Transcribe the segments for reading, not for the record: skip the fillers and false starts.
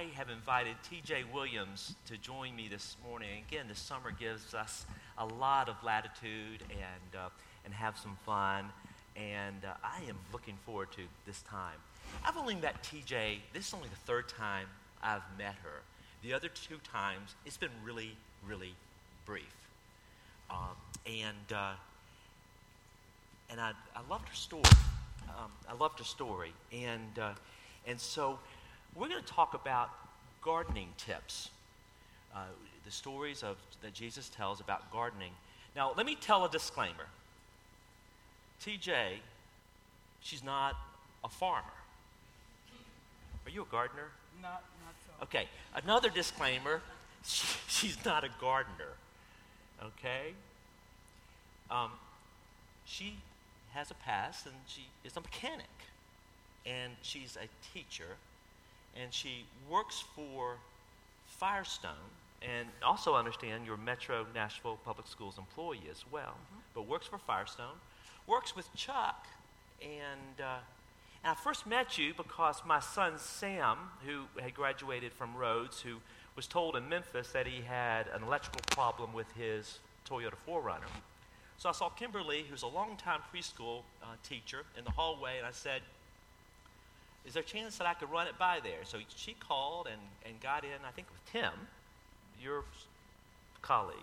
I have invited T.J. Williams to join me this morning. Again, the summer gives us a lot of latitude and have some fun, and I am looking forward to this time. I've only met T.J. This is only the third time I've met her. The other two times, it's been really, really brief. And I loved her story. And so we're going to talk about gardening tips, the stories that Jesus tells about gardening. Now, let me tell a disclaimer. TJ, she's not a farmer. Are you a gardener? Not so. Okay. Another disclaimer, she's not a gardener. Okay? She has a past, and she is a mechanic, and she's a teacher, and she works for Firestone, and also understand your Metro Nashville Public Schools employee as well, but works for Firestone, works with Chuck, and I first met you because my son Sam, who had graduated from Rhodes, who was told in Memphis that he had an electrical problem with his Toyota 4Runner. So I saw Kimberly, who's a longtime preschool teacher, in the hallway, and I said, is there a chance that I could run it by there? So she called and got in, I think, with Tim, your colleague.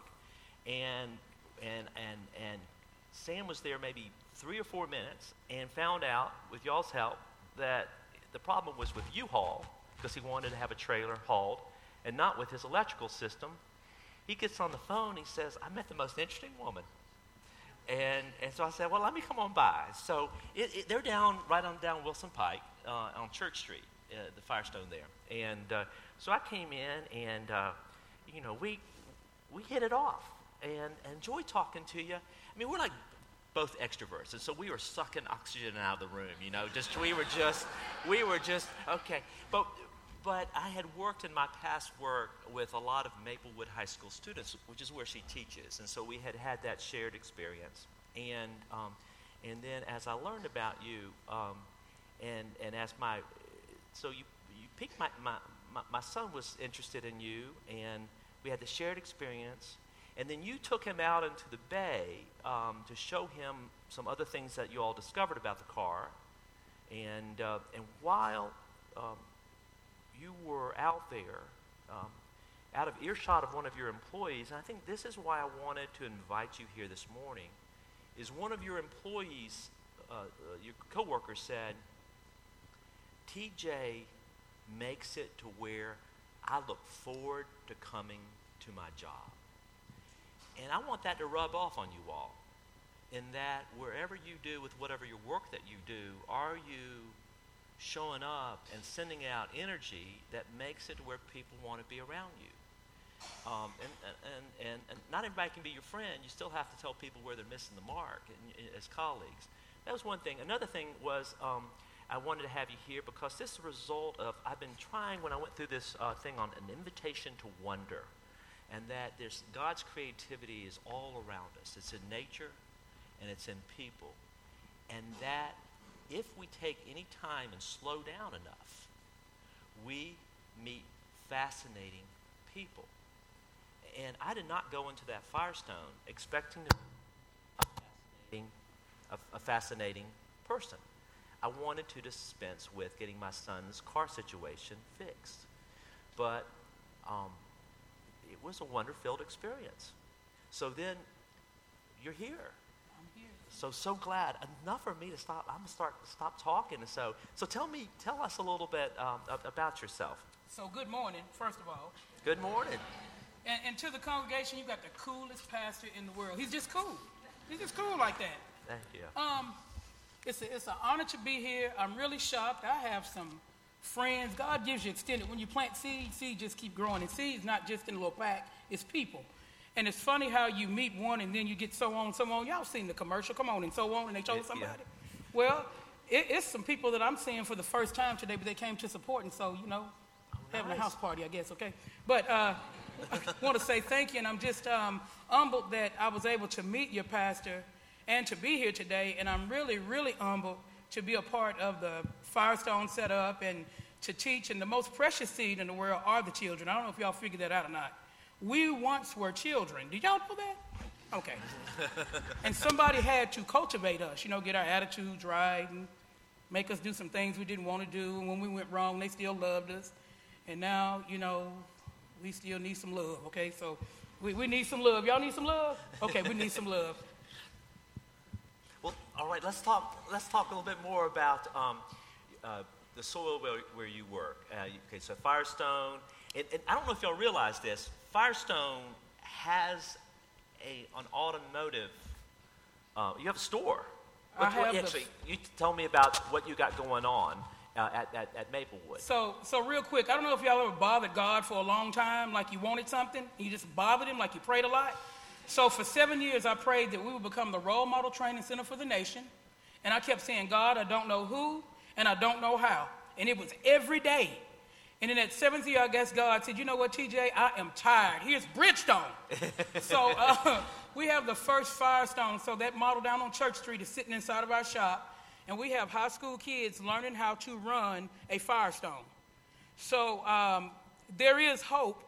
And Sam was there maybe 3 or 4 minutes and found out, with y'all's help, that the problem was with U-Haul, because he wanted to have a trailer hauled, and not with his electrical system. He gets on the phone, he says, I met the most interesting woman. And so I said, well, let me come on by. So they're down, right on down Wilson Pike on Church Street, the Firestone there. And so I came in, and we hit it off and enjoyed talking to you. I mean, we're like both extroverts, and so we were sucking oxygen out of the room, okay. But I had worked in my past work with a lot of Maplewood High School students, which is where she teaches, and so we had had that shared experience. And then as I learned about you, you picked my son was interested in you, and we had the shared experience, and then you took him out into the bay to show him some other things that you all discovered about the car, and while you were out there, out of earshot of one of your employees, and I think this is why I wanted to invite you here this morning, is one of your employees, your coworker, said, TJ makes it to where I look forward to coming to my job. And I want that to rub off on you all, in that wherever you do with whatever your work that you do, are you showing up and sending out energy that makes it where people want to be around you? And not everybody can be your friend. You still have to tell people where they're missing the mark as colleagues. That was one thing. Another thing was I wanted to have you here because this is a result of, I've been trying, when I went through this thing on an invitation to wonder, and that there's God's creativity is all around us. It's in nature and it's in people. And that if we take any time and slow down enough, we meet fascinating people. And I did not go into that Firestone expecting to be a fascinating person. I wanted to dispense with getting my son's car situation fixed. But it was a wonder-filled experience. So then you're here. So glad. Enough for me to stop. I'm gonna stop talking. So tell us a little bit about yourself. So good morning, first of all. Good morning. And to the congregation, you got the coolest pastor in the world. He's just cool. He's just cool like that. Thank you. It's an honor to be here. I'm really shocked. I have some friends. God gives you extended. When you plant seeds just keep growing. And seeds not just in a little pack. It's people. And it's funny how you meet one and then you get so on. Y'all seen the commercial, come on, and so on, and they chose somebody. Yeah. Well, it's some people that I'm seeing for the first time today, but they came to support, and so, having a house party, I guess, okay? But I want to say thank you, and I'm just humbled that I was able to meet your pastor and to be here today, and I'm really, really humbled to be a part of the Firestone setup and to teach, and the most precious seed in the world are the children. I don't know if y'all figured that out or not. We once were children. Did y'all know that? Okay. And somebody had to cultivate us, you know, get our attitudes right and make us do some things we didn't want to do. And when we went wrong, they still loved us. And now, you know, we still need some love, okay? So we need some love. Y'all need some love? Okay, we need some love. Well, all right, let's talk a little bit more about the soil where you work. Okay, so Firestone, and I don't know if y'all realize this, Firestone has an automotive, you have a store. You tell me about what you got going on at Maplewood. So real quick, I don't know if y'all ever bothered God for a long time, like you wanted something, and you just bothered him, like you prayed a lot. So for 7 years, I prayed that we would become the role model training center for the nation, and I kept saying, God, I don't know who, and I don't know how, and it was every day. And in that seventh year, I guess God said, you know what, TJ, I am tired. Here's Bridgestone. So we have the first Firestone. So that model down on Church Street is sitting inside of our shop. And we have high school kids learning how to run a Firestone. So there is hope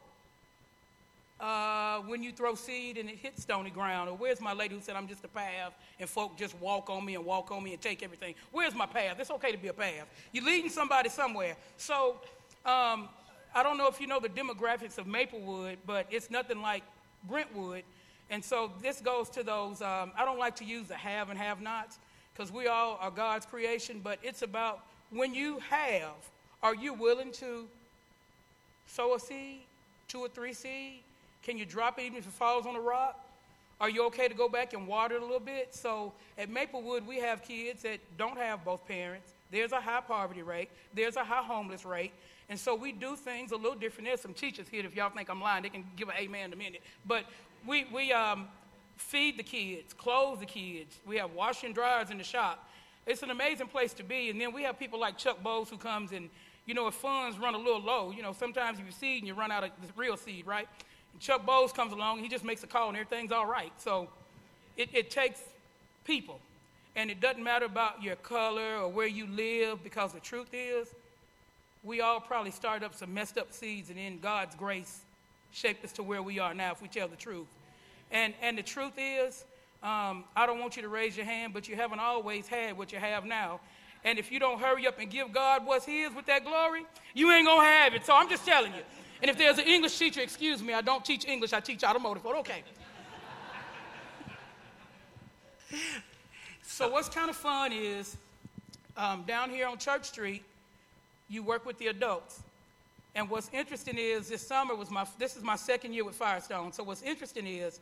when you throw seed and it hits stony ground. Or where's my lady who said I'm just a path and folk just walk on me and take everything? Where's my path? It's okay to be a path. You're leading somebody somewhere. So I don't know if you know the demographics of Maplewood, but it's nothing like Brentwood. And so this goes to those, I don't like to use the have and have-nots because we all are God's creation, but it's about when you have, are you willing to sow a seed, 2 or 3 seed? Can you drop it even if it falls on a rock? Are you okay to go back and water it a little bit? So at Maplewood, we have kids that don't have both parents. There's a high poverty rate. There's a high homeless rate. And so we do things a little different. There's some teachers here. If y'all think I'm lying, they can give an amen in a minute. But we feed the kids, clothe the kids. We have wash and dryers in the shop. It's an amazing place to be. And then we have people like Chuck Bowles who comes and, you know, if funds run a little low, you know, sometimes you seed and you run out of the real seed, right? And Chuck Bowles comes along and he just makes a call and everything's all right. So it takes people. And it doesn't matter about your color or where you live because the truth is, we all probably started up some messed up seeds and then God's grace shaped us to where we are now if we tell the truth. And the truth is, I don't want you to raise your hand, but you haven't always had what you have now. And if you don't hurry up and give God what's his with that glory, you ain't going to have it. So I'm just telling you. And if there's an English teacher, excuse me, I don't teach English, I teach automotive, but okay. So what's kind of fun is down here on Church Street, you work with the adults. And what's interesting is this summer this is my second year with Firestone. So what's interesting is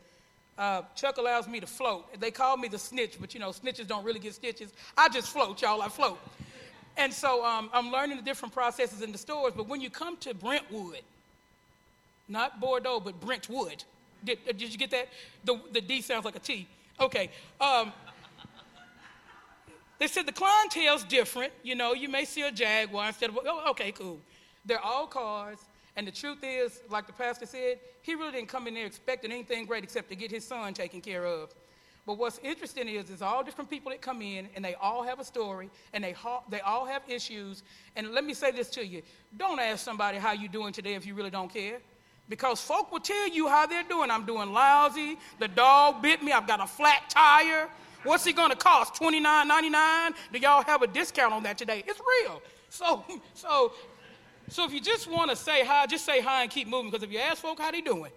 Chuck allows me to float. They call me the snitch, but, you know, snitches don't really get stitches. I just float, y'all. I float. And so I'm learning the different processes in the stores. But when you come to Brentwood, not Bordeaux, but Brentwood. Did you get that? The D sounds like a T. Okay. They said the clientele's different. You know, you may see a Jaguar instead of, oh, okay, cool. They're all cars. And the truth is, like the pastor said, he really didn't come in there expecting anything great except to get his son taken care of. But what's interesting is there's all different people that come in, and they all have a story, and they all have issues. And let me say this to you. Don't ask somebody how you doing today if you really don't care. Because folk will tell you how they're doing. I'm doing lousy. The dog bit me. I've got a flat tire. What's it going to cost, $29.99? Do y'all have a discount on that today? It's real. So if you just want to say hi, just say hi and keep moving, because if you ask folk how they doing,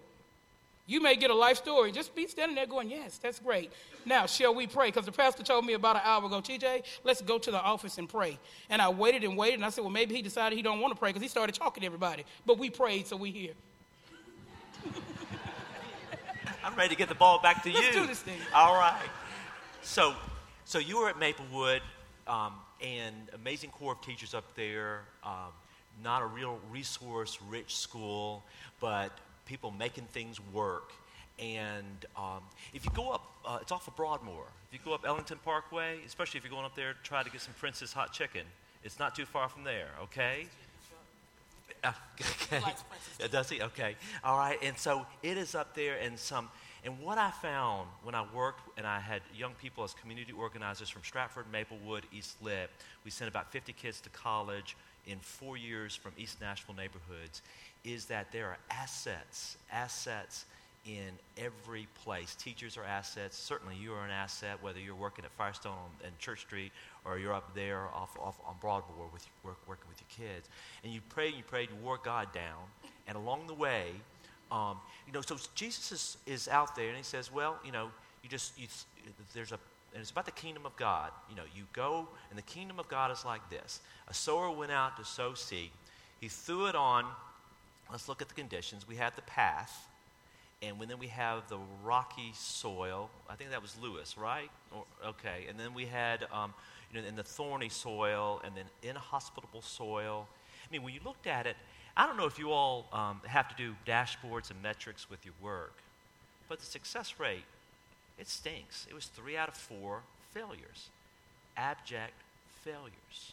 you may get a life story. Just be standing there going, yes, that's great. Now, shall we pray? Because the pastor told me about an hour ago, TJ, let's go to the office and pray. And I waited and waited, and I said, well, maybe he decided he don't want to pray because he started talking to everybody. But we prayed, so we here. I'm ready to get the ball back to you. Let's do this thing. All right. So you were at Maplewood, and amazing corps of teachers up there, not a real resource-rich school, but people making things work. And if you go up, it's off of Broadmoor. If you go up Ellington Parkway, especially if you're going up there to try to get some Prince's hot chicken, it's not too far from there, okay? Okay. Does he? Okay. All right, and so it is up there and some... And what I found when I worked and I had young people as community organizers from Stratford, Maplewood, East Lip, we sent about 50 kids to college in 4 years from East Nashville neighborhoods is that there are assets in every place. Teachers are assets. Certainly you are an asset, whether you're working at Firestone and Church Street or you're up there off on Broadmoor working with your kids. And you prayed, you wore God down. And along the way, so Jesus is out there and he says, well, and it's about the kingdom of God. You go, and the kingdom of God is like this. A sower went out to sow seed. He threw it on. Let's look at the conditions. We have the path, and then we have the rocky soil. I think that was Lewis, right? Okay. And then we had, in the thorny soil, and then inhospitable soil. I mean, when you looked at it, I don't know if you all have to do dashboards and metrics with your work, but the success rate, it stinks. It was 3 out of 4 failures, abject failures.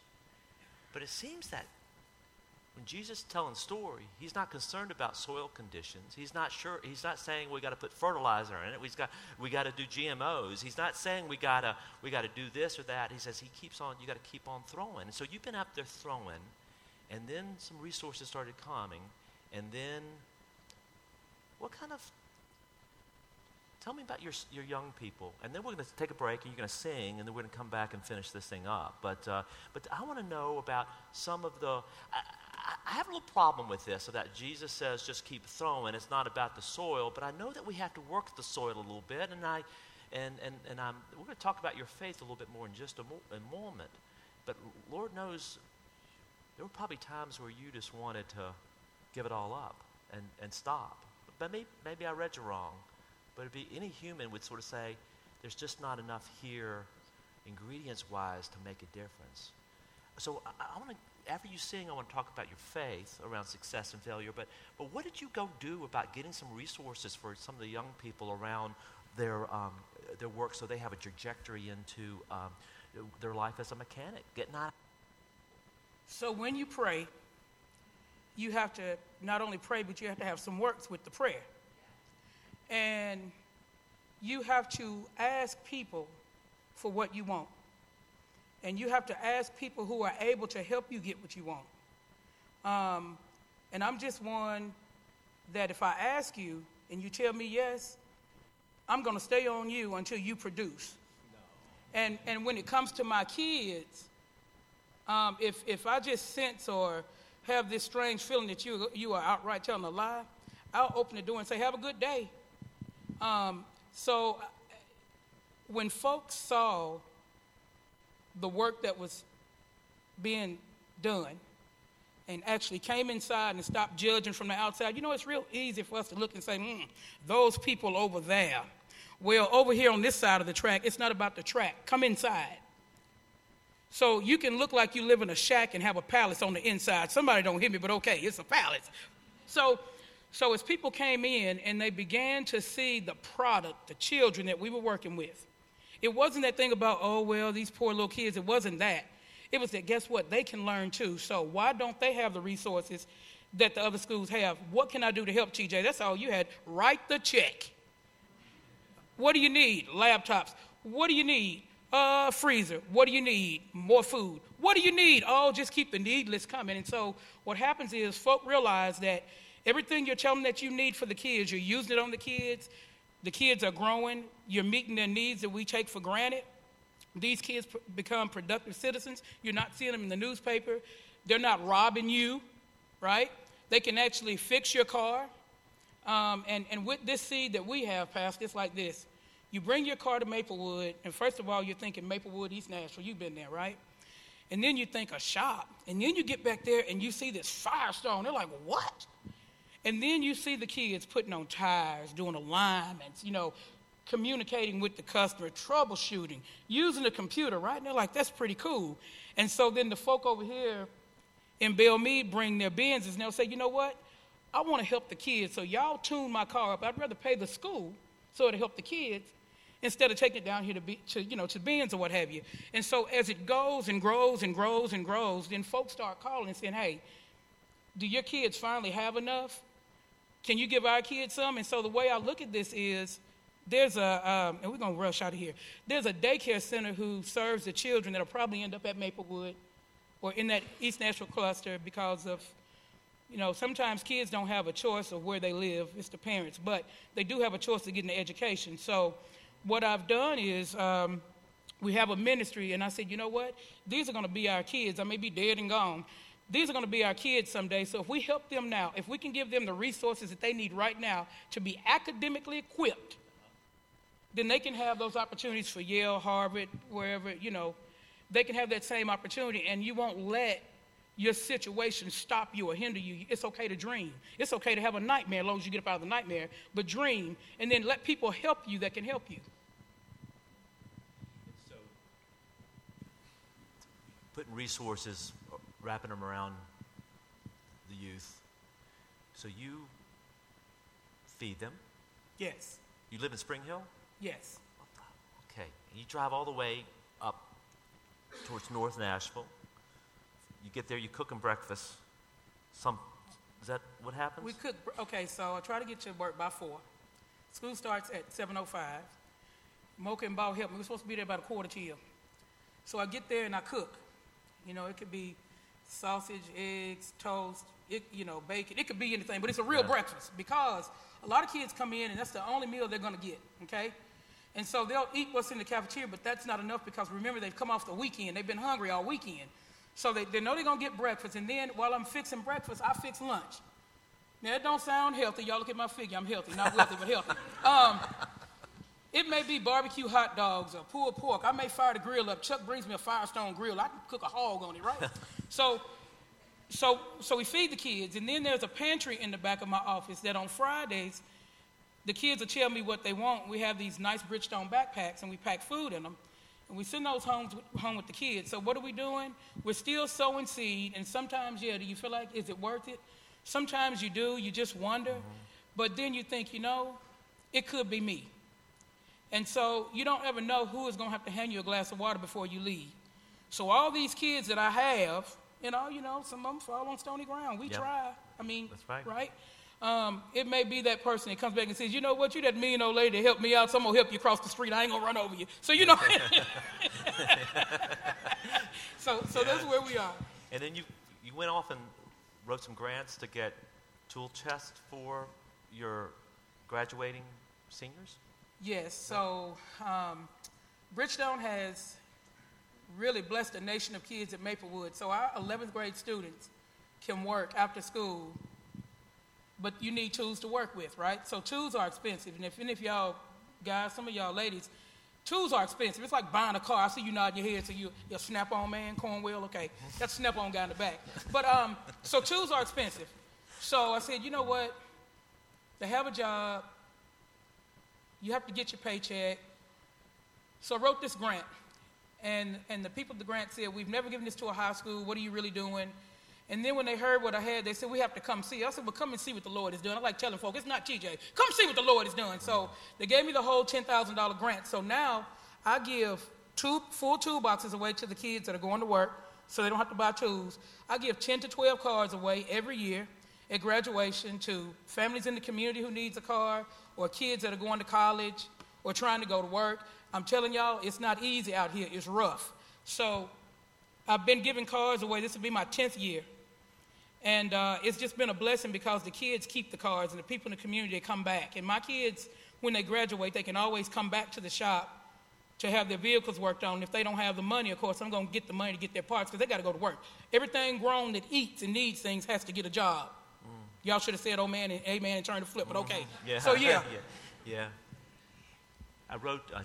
But it seems that when Jesus is telling the story, he's not concerned about soil conditions. He's not sure. He's not saying we got to put fertilizer in it. We got to do GMOs. He's not saying we got to do this or that. He says you got to keep on throwing. And so you've been out there throwing, and then some resources started coming, and then tell me about your young people, and then we're going to take a break, and you're going to sing, and then we're going to come back and finish this thing up. But I want to know about some of the. I have a little problem with this, so that Jesus says just keep throwing. It's not about the soil, but I know that we have to work the soil a little bit, and we're going to talk about your faith a little bit more in just a moment. But Lord knows, there were probably times where you just wanted to give it all up and stop. But maybe I read you wrong. But it'd be any human would sort of say, there's just not enough here, ingredients-wise, to make a difference. So I want to, after you sing, I want to talk about your faith around success and failure. But what did you go do about getting some resources for some of the young people around their work, so they have a trajectory into their life as a mechanic? So when you pray, you have to not only pray, but you have to have some works with the prayer. And you have to ask people for what you want. And you have to ask people who are able to help you get what you want. And I'm just one that if I ask you and you tell me yes, I'm going to stay on you until you produce. No. And when it comes to my kids, if I just sense or have this strange feeling that you are outright telling a lie, I'll open the door and say, have a good day. So when folks saw the work that was being done and actually came inside and stopped judging from the outside, it's real easy for us to look and say, those people over there. Well, over here on this side of the track, it's not about the track. Come inside. So you can look like you live in a shack and have a palace on the inside. Somebody don't hit me, but okay, it's a palace. So as people came in and they began to see the product, the children that we were working with, it wasn't that thing about, oh, well, these poor little kids. It wasn't that. It was that, guess what? They can learn too. So why don't they have the resources that the other schools have? What can I do to help, TJ? That's all you had. Write the check. What do you need? Laptops. What do you need? Freezer. What do you need? More food. What do you need? Oh, just keep the need list coming. And so what happens is folk realize that everything you're telling that you need for the kids, you're using it on the kids are growing, you're meeting their needs that we take for granted. These kids become productive citizens. You're not seeing them in the newspaper. They're not robbing you, right? They can actually fix your car. And with this seed that we have, Pastor, it's like this. You bring your car to Maplewood, and first of all, you're thinking Maplewood, East Nashville. You've been there, right? And then you think a shop. And then you get back there, and you see this Firestone. They're like, what? And then you see the kids putting on tires, doing alignments, communicating with the customer, troubleshooting, using the computer, right? And they're like, that's pretty cool. And so then the folk over here in Bell Mead bring their Benzes, and they'll say, you know what? I want to help the kids, so y'all tune my car up. I'd rather pay the school so it'll help the kids instead of taking it down here to Benz or what have you. And so as it goes and grows and grows and grows, then folks start calling and saying, hey, do your kids finally have enough? Can you give our kids some? And so the way I look at this is there's and we're going to rush out of here, there's a daycare center who serves the children that will probably end up at Maplewood or in that East Nashville cluster because of, you know, sometimes kids don't have a choice of where they live. It's the parents. But they do have a choice to get an education. So what I've done is we have a ministry, and I said, you know what? These are going to be our kids. I may be dead and gone. These are going to be our kids someday. So if we help them now, if we can give them the resources that they need right now to be academically equipped, then they can have those opportunities for Yale, Harvard, wherever, you know. They can have that same opportunity, and you won't let your situation stop you or hinder you. It's okay to dream. It's okay to have a nightmare as long as you get up out of the nightmare, but dream, and then let people help you that can help you. So putting resources, wrapping them around the youth. So you feed them? Yes. You live in Spring Hill? Yes. Okay. You drive all the way up towards North Nashville. You get there, you cook them breakfast. Is that what happens? We cook, okay, so I try to get to work by 4. School starts at 7:05. Mocha and Bob help me. We're supposed to be there about 9:45. So I get there and I cook. You know, it could be sausage, eggs, toast, bacon. It could be anything, but it's a real breakfast because a lot of kids come in and that's the only meal they're going to get, okay? And so they'll eat what's in the cafeteria, but that's not enough because, remember, they've come off the weekend. They've been hungry all weekend. So they know they're going to get breakfast, and then while I'm fixing breakfast, I fix lunch. Now, it don't sound healthy. Y'all look at my figure. I'm healthy. Not wealthy, but healthy. It may be barbecue hot dogs or pulled pork. I may fire the grill up. Chuck brings me a Firestone grill. I can cook a hog on it, right? So we feed the kids, and then there's a pantry in the back of my office that on Fridays, the kids will tell me what they want. We have these nice Bridgestone backpacks, and we pack food in them. And we send those home with the kids. So what are we doing? We're still sowing seed, and sometimes, do you feel like, is it worth it? Sometimes you do. You just wonder. Mm-hmm. But then you think, it could be me. And so you don't ever know who is going to have to hand you a glass of water before you leave. So all these kids that I have, some of them fall on stony ground. We try. That's right. Right? It may be that person that comes back and says, you know what, you that mean old lady that helped me out, so I'm going to help you cross the street. I ain't going to run over you. So, So that's where we are. And then you went off and wrote some grants to get tool chests for your graduating seniors? Yes. So Bridgestone has really blessed a nation of kids at Maplewood. So our 11th grade students can work after school, but you need tools to work with, right? So tools are expensive. And if any of y'all guys, some of y'all ladies, tools are expensive. It's like buying a car. I see you nodding your head, so you're a Snap-on man, Cornwell, okay. That's a Snap-on guy in the back. But so tools are expensive. So I said, you know what? They have a job. You have to get your paycheck. So I wrote this grant. And the people at the grant said, we've never given this to a high school. What are you really doing? And then when they heard what I had, they said, we have to come see. I said, well, come and see what the Lord is doing. I like telling folk, it's not TJ. Come see what the Lord is doing. So they gave me the whole $10,000 grant. So now I give 2 full toolboxes away to the kids that are going to work so they don't have to buy tools. I give 10 to 12 cars away every year at graduation to families in the community who needs a car or kids that are going to college or trying to go to work. I'm telling y'all, it's not easy out here. It's rough. So I've been giving cars away. This will be my 10th year. And it's just been a blessing because the kids keep the cards and the people in the community come back. And my kids, when they graduate, they can always come back to the shop to have their vehicles worked on. If they don't have the money, of course, I'm going to get the money to get their parts because they got to go to work. Everything grown that eats and needs things has to get a job. Mm. Y'all should have said, oh, man, and amen, and turned the flip, but okay. Yeah. So, yeah. Yeah. I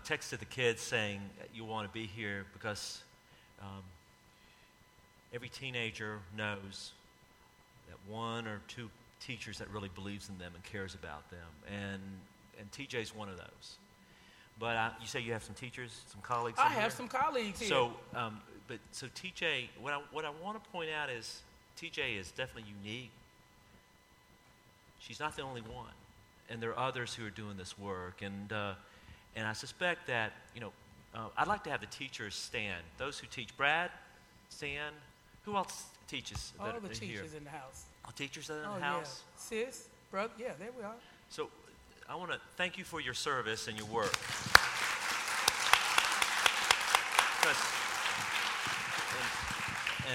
texted the kids saying you want to be here because every teenager knows that one or two teachers that really believes in them and cares about them, and TJ's one of those. But you say you have some teachers, some colleagues. I have some colleagues here. So, so TJ, what I want to point out is TJ is definitely unique. She's not the only one, and there are others who are doing this work, and I suspect that I'd like to have the teachers stand. Those who teach, Brad, Sam, who else? Teachers that all the teachers here. In the house. All teachers that are in the house. Yeah. Sis, brother, yeah, there we are. So I want to thank you for your service and your work. Because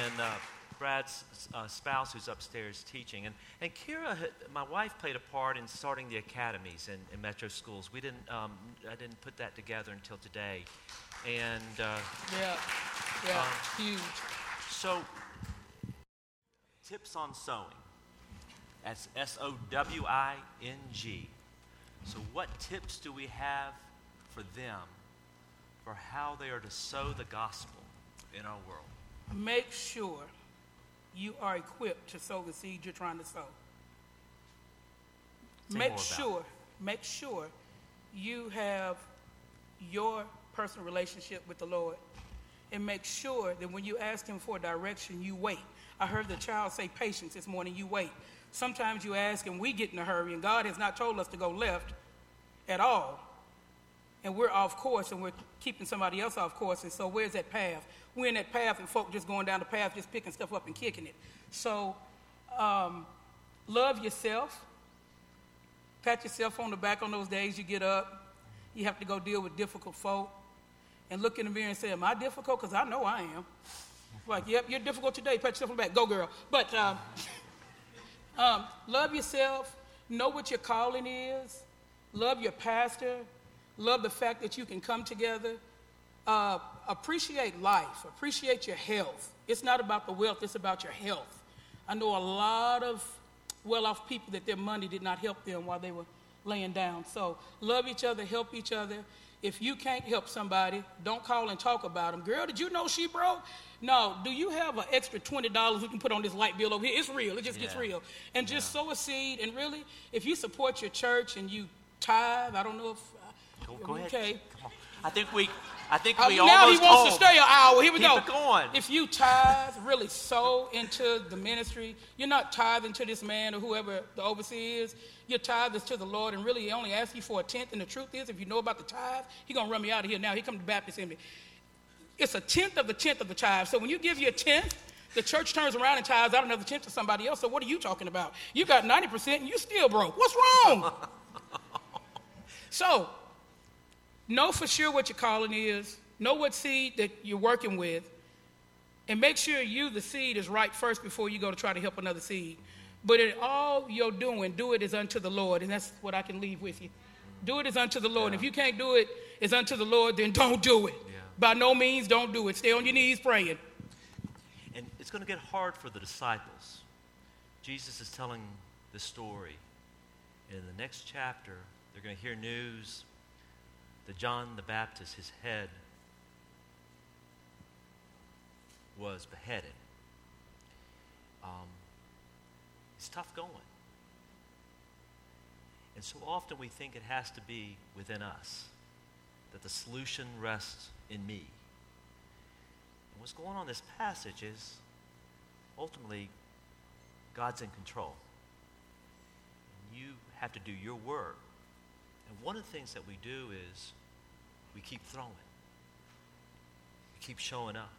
and Brad's spouse, who's upstairs teaching. And Kira, my wife, played a part in starting the academies in Metro schools. We didn't, I didn't put that together until today. And huge. So, tips on sewing. That's S-O-W-I-N-G. So what tips do we have for them for how they are to sow the gospel in our world? Make sure you are equipped to sow the seed you're trying to sow. Make sure you have your personal relationship with the Lord, and make sure that when you ask him for direction, you wait. I heard the child say patience this morning, you wait. Sometimes you ask and we get in a hurry, and God has not told us to go left at all. And we're off course, and we're keeping somebody else off course. And so where's that path? We're in that path, and folk just going down the path, just picking stuff up and kicking it. So love yourself. Pat yourself on the back on those days you get up. You have to go deal with difficult folk. And look in the mirror and say, am I difficult? Because I know I am. Like, yep, you're difficult today. Pat yourself on the back. Go, girl. But love yourself. Know what your calling is. Love your pastor. Love the fact that you can come together. Appreciate life. Appreciate your health. It's not about the wealth. It's about your health. I know a lot of well-off people that their money did not help them while they were laying down. So love each other. Help each other. If you can't help somebody, don't call and talk about them. Girl, did you know she broke? No. Do you have an extra $20 we can put on this light bill over here? It's real. It just gets real. And just sow a seed. And really, if you support your church and you tithe, I don't know if... Go ahead. Come on. I think we almost now he wants to stay an hour. Here we go. If you tithe, really sow into the ministry, you're not tithing to this man or whoever the overseer is. Your tithe is to the Lord, and really he only asks you for a tenth. And the truth is, if you know about the tithe, he's going to run me out of here now. Here comes the Baptist in me. It's a tenth of the tithe. So when you give your tenth, the church turns around and tithes out another tenth to somebody else. So what are you talking about? You got 90% and you still broke. What's wrong? So... know for sure what your calling is. Know what seed that you're working with. And make sure you, the seed, is right first before you go to try to help another seed. But in all you're doing, do it as unto the Lord. And that's what I can leave with you. Do it as unto the Lord. And if you can't do it as unto the Lord, then don't do it. Yeah. By no means, don't do it. Stay on your knees praying. And it's going to get hard for the disciples. Jesus is telling the story. And in the next chapter, they're going to hear news that John the Baptist, his head was beheaded. It's tough going. And so often we think it has to be within us, that the solution rests in me. And what's going on in this passage is ultimately God's in control. And you have to do your work. And one of the things that we do is we keep throwing. We keep showing up.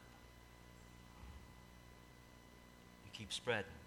We keep spreading.